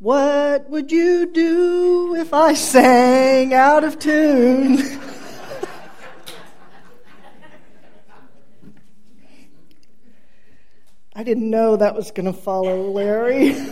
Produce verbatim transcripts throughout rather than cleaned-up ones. What would you do if I sang out of tune? I didn't know that was going to follow, Larry. I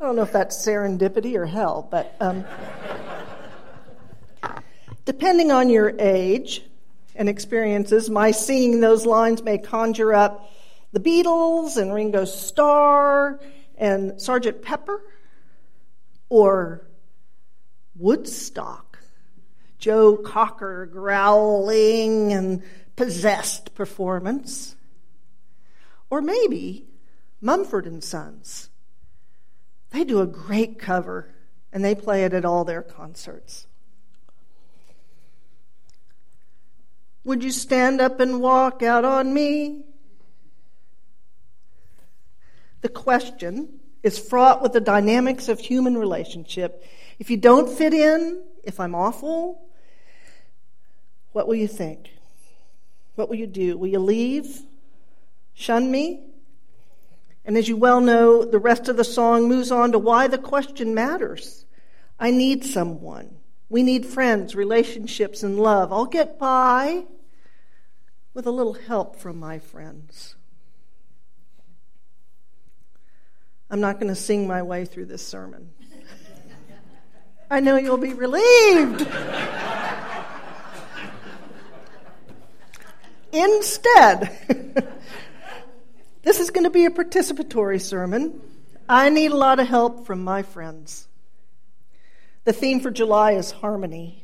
don't know if that's serendipity or hell, but um, depending on your age and experiences, my seeing those lines may conjure up The Beatles and Ringo Starr and Sergeant Pepper, or Woodstock, Joe Cocker growling and possessed performance, or maybe Mumford and Sons. They do a great cover, and they play it at all their concerts. Would you stand up and walk out on me? The question is fraught with the dynamics of human relationship. If you don't fit in, if I'm awful, what will you think? What will you do? Will you leave? Shun me? And as you well know, the rest of the song moves on to why the question matters. I need someone. We need friends, relationships, and love. I'll get by with a little help from my friends. I'm not going to sing my way through this sermon. I know you'll be relieved. Instead, this is going to be a participatory sermon. I need a lot of help from my friends. The theme for July is harmony,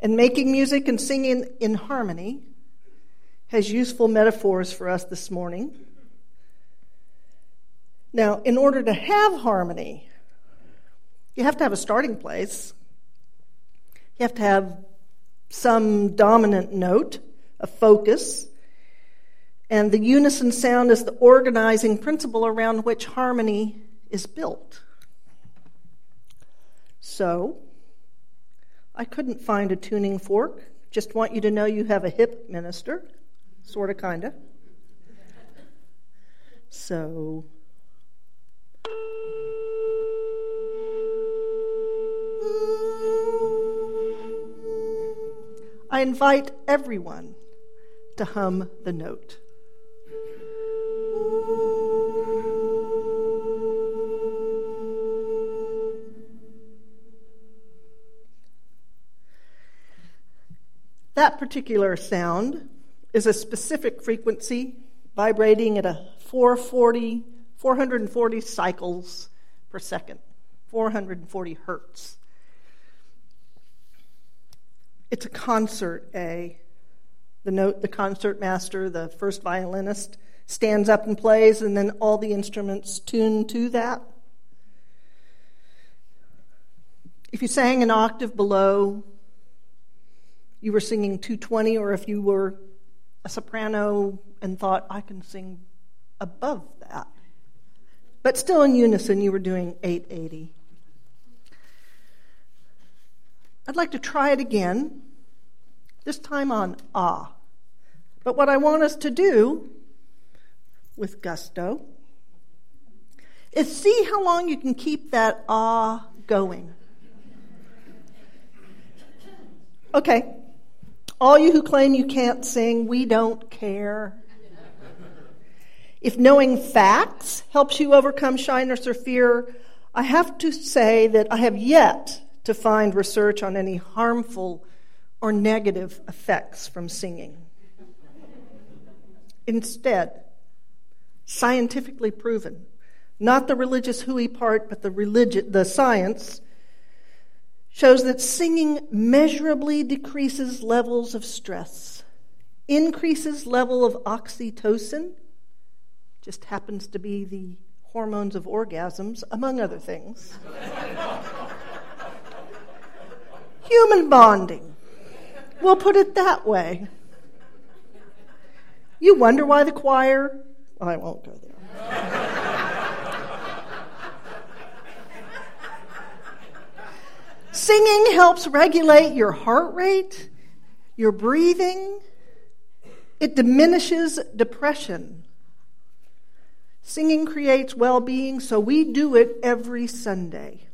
and making music and singing in harmony has useful metaphors for us this morning. Now, in order to have harmony, you have to have a starting place. You have to have some dominant note, a focus, and the unison sound is the organizing principle around which harmony is built. So, I couldn't find a tuning fork. Just want you to know you have a hip minister, sort of, kind of. So, I invite everyone to hum the note. That particular sound is a specific frequency vibrating at a four hundred forty, four hundred forty cycles per second, four hundred forty hertz. It's a concert, A. The note, the concert master, the first violinist, stands up and plays, and then all the instruments tune to that. If you sang an octave below, you were singing two twenty, or if you were a soprano and thought, I can sing above that. But still in unison, you were doing eight eighty. I'd like to try it again, this time on ah. But what I want us to do, with gusto, is see how long you can keep that ah going. Okay, all you who claim you can't sing, we don't care. If knowing facts helps you overcome shyness or fear, I have to say that I have yet to find research on any harmful or negative effects from singing. Instead, scientifically proven, not the religious hooey part, but the religi- the science, shows that singing measurably decreases levels of stress, increases level of oxytocin, just happens to be the hormones of orgasms, among other things. Human bonding. We'll put it that way. You wonder why the choir... I won't go there. Singing helps regulate your heart rate, your breathing. It diminishes depression. Singing creates well-being, so we do it every Sunday.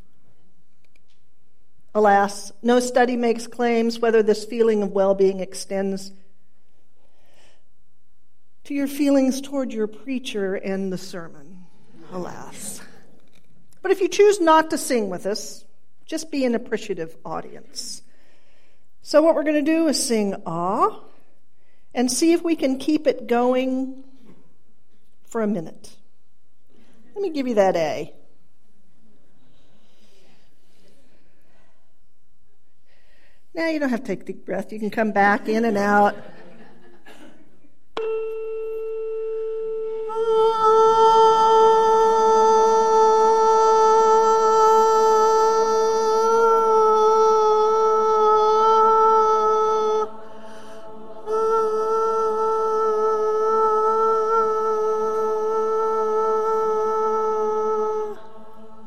Alas, no study makes claims whether this feeling of well-being extends to your feelings toward your preacher and the sermon. Alas. But if you choose not to sing with us, just be an appreciative audience. So what we're going to do is sing "Ah" and see if we can keep it going for a minute. Let me give you that A. Now you don't have to take a deep breath. You can come back in and out.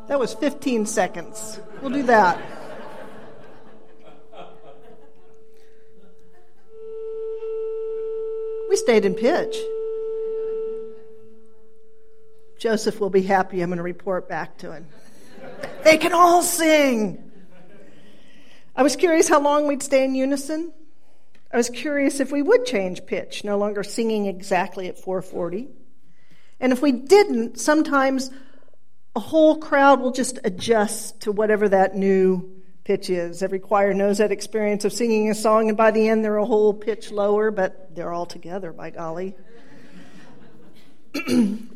That was fifteen seconds. We'll do that. We stayed in pitch. Joseph will be happy. I'm going to report back to him. They can all sing. I was curious how long we'd stay in unison. I was curious if we would change pitch, no longer singing exactly at four forty. And if we didn't, sometimes a whole crowd will just adjust to whatever that new pitch is. Every choir knows that experience of singing a song, and by the end they're a whole pitch lower, but they're all together, by golly.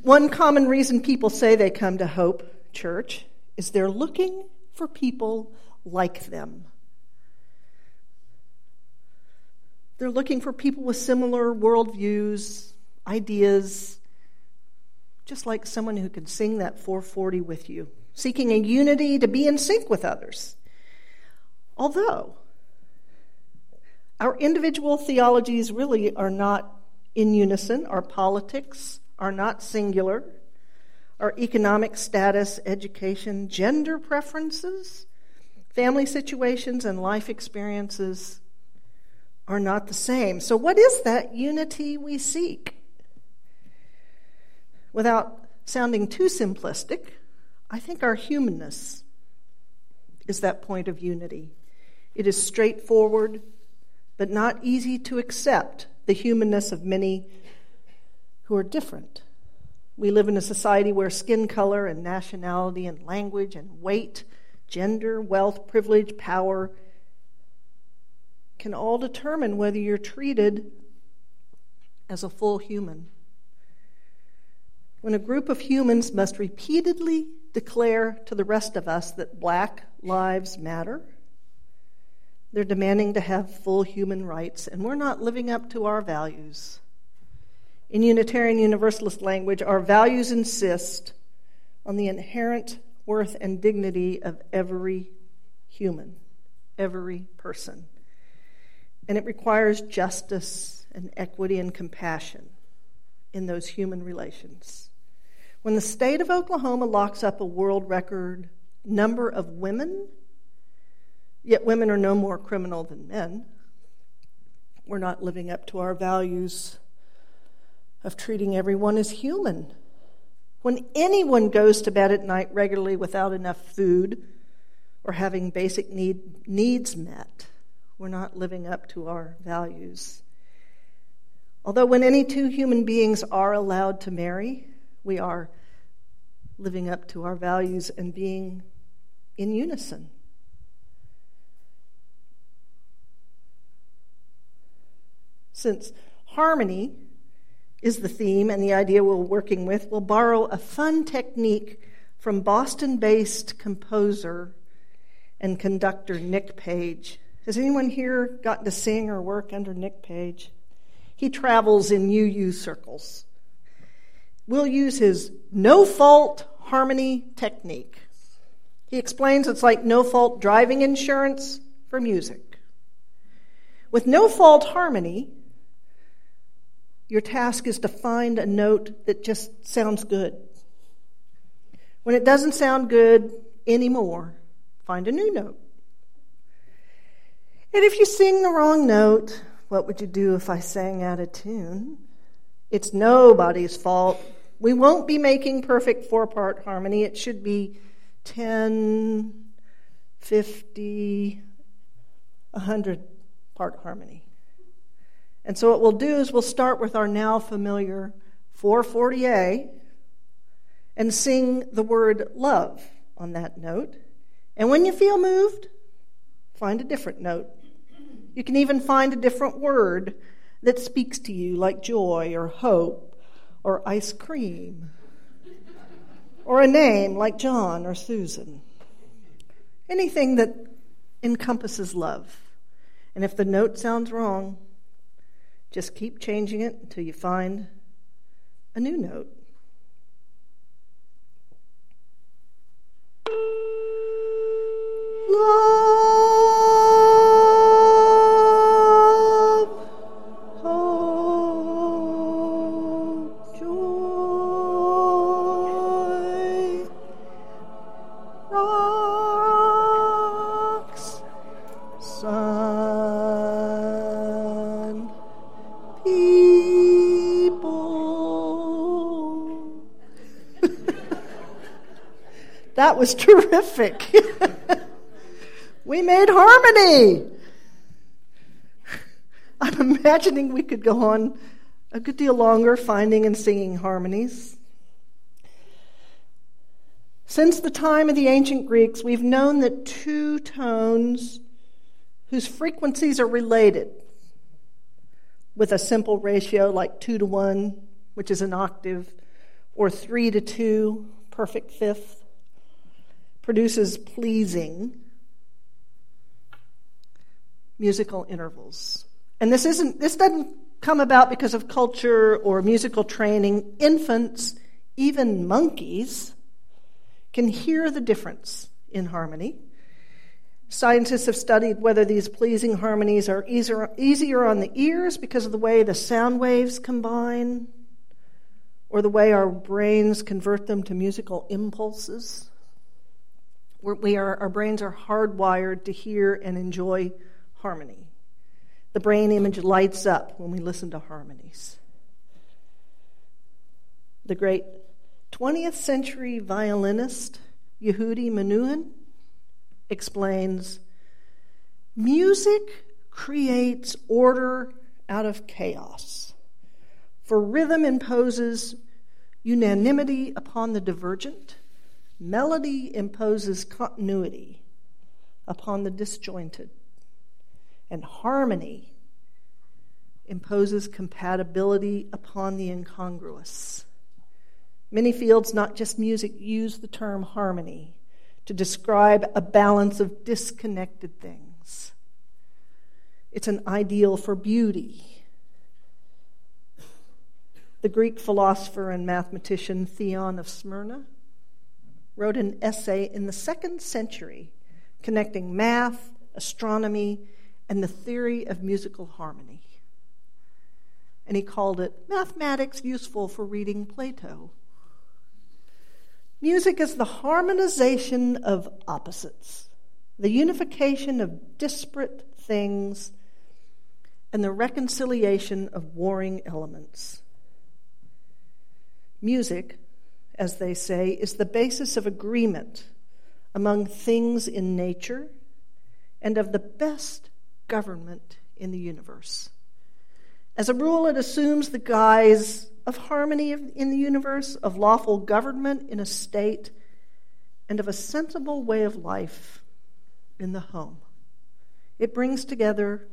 One common reason people say they come to Hope Church is they're looking for people like them. They're looking for people with similar worldviews, ideas, just like someone who could sing that four forty with you, seeking a unity to be in sync with others. Although our individual theologies really are not in unison, our politics are not singular, our economic status, education, gender preferences, family situations, and life experiences are not the same. So what is that unity we seek? Without sounding too simplistic, I think our humanness is that point of unity. It is straightforward, but not easy to accept the humanness of many who are different. We live in a society where skin color and nationality and language and weight, gender, wealth, privilege, power can all determine whether you're treated as a full human. When a group of humans must repeatedly declare to the rest of us that black lives matter, they're demanding to have full human rights, and we're not living up to our values. In Unitarian Universalist language, our values insist on the inherent worth and dignity of every human, every person. And it requires justice and equity and compassion in those human relations. When the state of Oklahoma locks up a world record number of women, yet women are no more criminal than men, we're not living up to our values of treating everyone as human. When anyone goes to bed at night regularly without enough food or having basic need, needs met, we're not living up to our values. Although when any two human beings are allowed to marry, we are living up to our values and being in unison. Since harmony is the theme and the idea we're working with, we'll borrow a fun technique from Boston-based composer and conductor Nick Page. Has anyone here gotten to sing or work under Nick Page? He travels in U U circles. We'll use his no-fault harmony technique. He explains it's like no-fault driving insurance for music. With no-fault harmony, your task is to find a note that just sounds good. When it doesn't sound good anymore, find a new note. And if you sing the wrong note, what would you do if I sang out of tune? It's nobody's fault. We won't be making perfect four-part harmony. It should be ten, fifty, one hundred-part harmony. And so what we'll do is we'll start with our now familiar four forty A and sing the word love on that note. And when you feel moved, find a different note. You can even find a different word that speaks to you, like joy or hope or ice cream, or a name like John or Susan. Anything that encompasses love. And if the note sounds wrong, just keep changing it until you find a new note. Love, hope, joy, rocks, sun, people. That was terrific. We made harmony. I'm imagining we could go on a good deal longer finding and singing harmonies. Since the time of the ancient Greeks, we've known that two tones whose frequencies are related with a simple ratio like two to one, which is an octave, or three to two, perfect fifth, produces pleasing musical intervals. And this isn't this doesn't come about because of culture or musical training. Infants, even monkeys, can hear the difference in harmony. Scientists have studied whether these pleasing harmonies are easier, easier on the ears because of the way the sound waves combine, or the way our brains convert them to musical impulses. We're, we are, our brains are hardwired to hear and enjoy harmony. The brain image lights up when we listen to harmonies. The great twentieth century violinist Yehudi Menuhin explains, music creates order out of chaos, for rhythm imposes unanimity upon the divergent, melody imposes continuity upon the disjointed, and harmony imposes compatibility upon the incongruous. Many fields, not just music, use the term harmony to describe a balance of disconnected things. It's an ideal for beauty. The Greek philosopher and mathematician Theon of Smyrna wrote an essay in the second century connecting math, astronomy, and the theory of musical harmony. And he called it mathematics useful for reading Plato. Music is the harmonization of opposites, the unification of disparate things, and the reconciliation of warring elements. Music, as they say, is the basis of agreement among things in nature and of the best government in the universe. As a rule, it assumes the guise of harmony in the universe, of lawful government in a state, and of a sensible way of life in the home. It brings together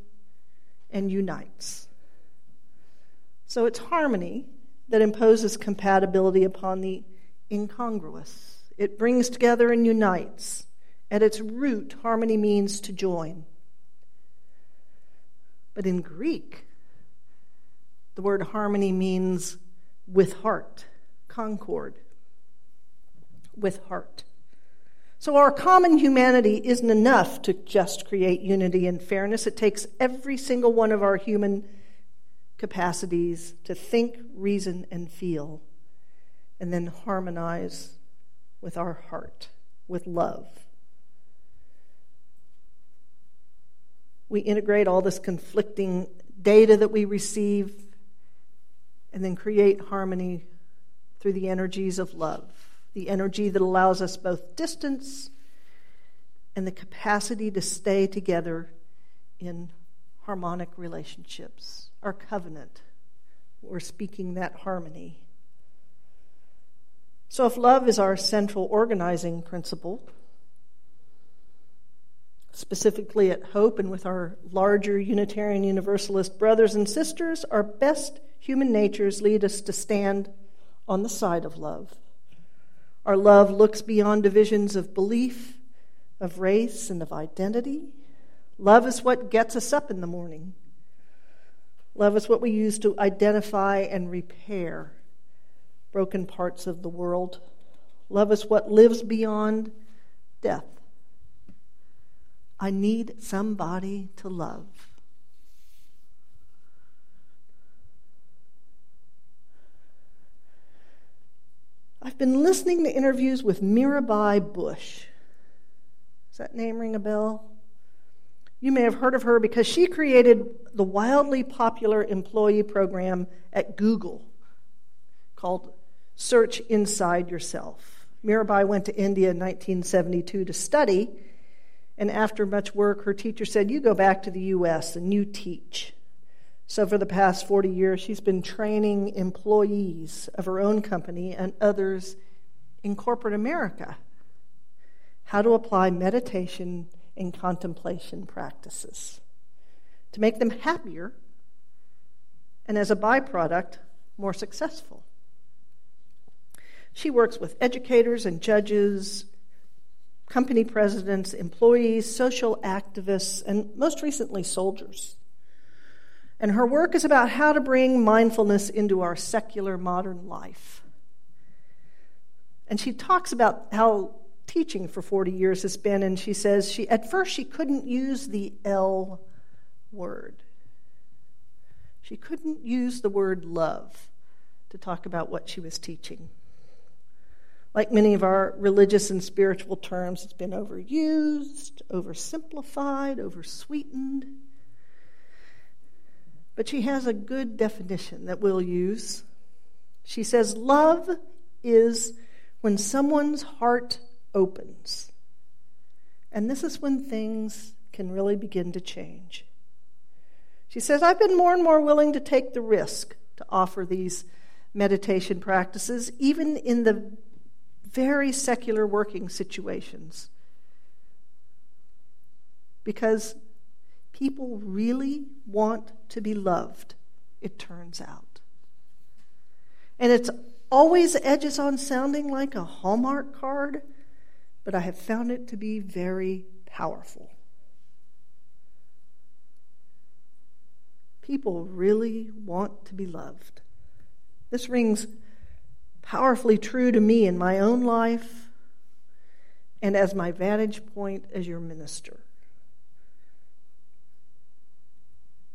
and unites. So it's harmony that imposes compatibility upon the incongruous. It brings together and unites. At its root, harmony means to join. But in Greek, the word harmony means with heart, concord, with heart. So our common humanity isn't enough to just create unity and fairness. It takes every single one of our human capacities to think, reason, and feel, and then harmonize with our heart, with love. We integrate all this conflicting data that we receive and then create harmony through the energies of love, the energy that allows us both distance and the capacity to stay together in harmonic relationships, our covenant. We're speaking that harmony. So if love is our central organizing principle, specifically at Hope and with our larger Unitarian Universalist brothers and sisters, our best human natures lead us to stand on the side of love. Our love looks beyond divisions of belief, of race, and of identity. Love is what gets us up in the morning. Love is what we use to identify and repair broken parts of the world. Love is what lives beyond death. I need somebody to love. I've been listening to interviews with Mirabai Bush. Does that name ring a bell? You may have heard of her because she created the wildly popular employee program at Google called Search Inside Yourself. Mirabai went to India in nineteen seventy-two to study, and after much work, her teacher said, "You go back to the U S and you teach." So for the past forty years, she's been training employees of her own company and others in corporate America how to apply meditation and contemplation practices to make them happier and, as a byproduct, more successful. She works with educators and judges, company presidents, employees, social activists, and most recently soldiers. And her work is about how to bring mindfulness into our secular modern life. And she talks about how teaching for forty years has been, and she says she at first she couldn't use the L word. She couldn't use the word love to talk about what she was teaching. Like many of our religious and spiritual terms, it's been overused, oversimplified, oversweetened. But she has a good definition that we'll use. She says, love is when someone's heart opens. And this is when things can really begin to change. She says, I've been more and more willing to take the risk to offer these meditation practices, even in the very secular working situations, because people really want to be loved, it turns out. And it always edges on sounding like a Hallmark card, but I have found it to be very powerful. People really want to be loved. This rings powerfully true to me in my own life and as my vantage point as your minister.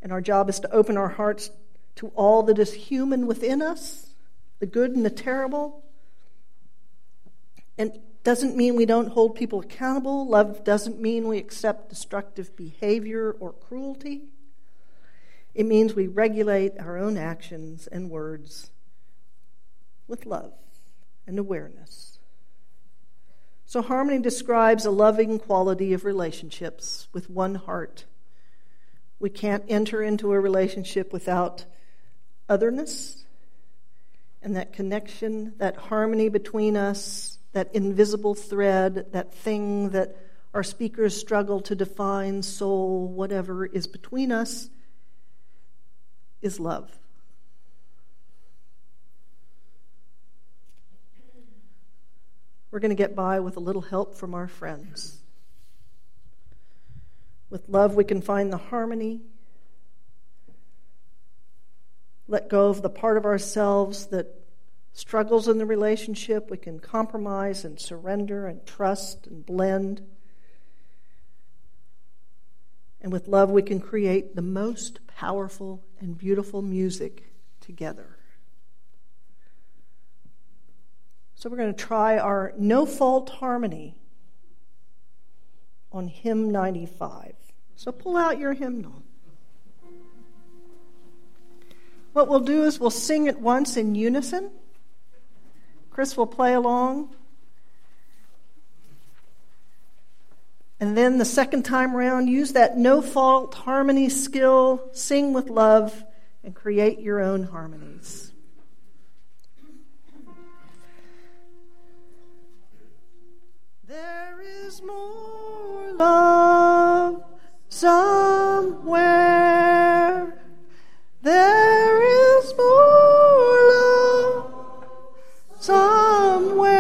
And our job is to open our hearts to all that is human within us, the good and the terrible. And it doesn't mean we don't hold people accountable. Love doesn't mean we accept destructive behavior or cruelty. It means we regulate our own actions and words with love and awareness. So harmony describes a loving quality of relationships with one heart. We can't enter into a relationship without otherness, and that connection, that harmony between us, that invisible thread, that thing that our speakers struggle to define, soul, whatever is between us, is love. We're going to get by with a little help from our friends. With love, we can find the harmony, let go of the part of ourselves that struggles in the relationship. We can compromise and surrender and trust and blend. And with love, we can create the most powerful and beautiful music together. So we're going to try our no-fault harmony on hymn ninety-five. So pull out your hymnal. What we'll do is we'll sing it once in unison, Chris will play along. And then the second time around, use that no-fault harmony skill, sing with love, and create your own harmonies. There is more love somewhere. There is more love somewhere.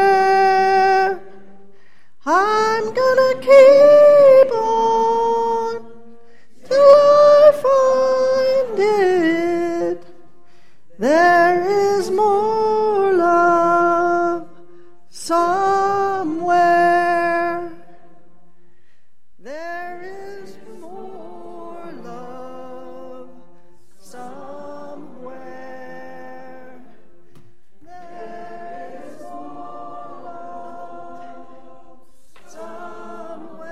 I'm gonna keep on till I find it. There is more love somewhere. There is more love somewhere. There is more love somewhere.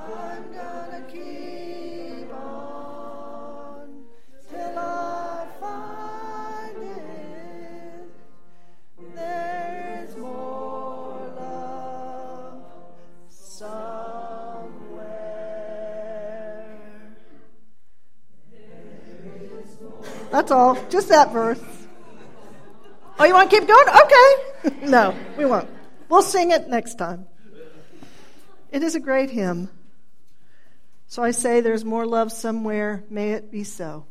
I'm gonna keep on till I find it. There is more love somewhere. That's all. Just that verse. Oh, you want to keep going? Okay. No, we won't. We'll sing it next time. It is a great hymn. So I say, there's more love somewhere. May it be so.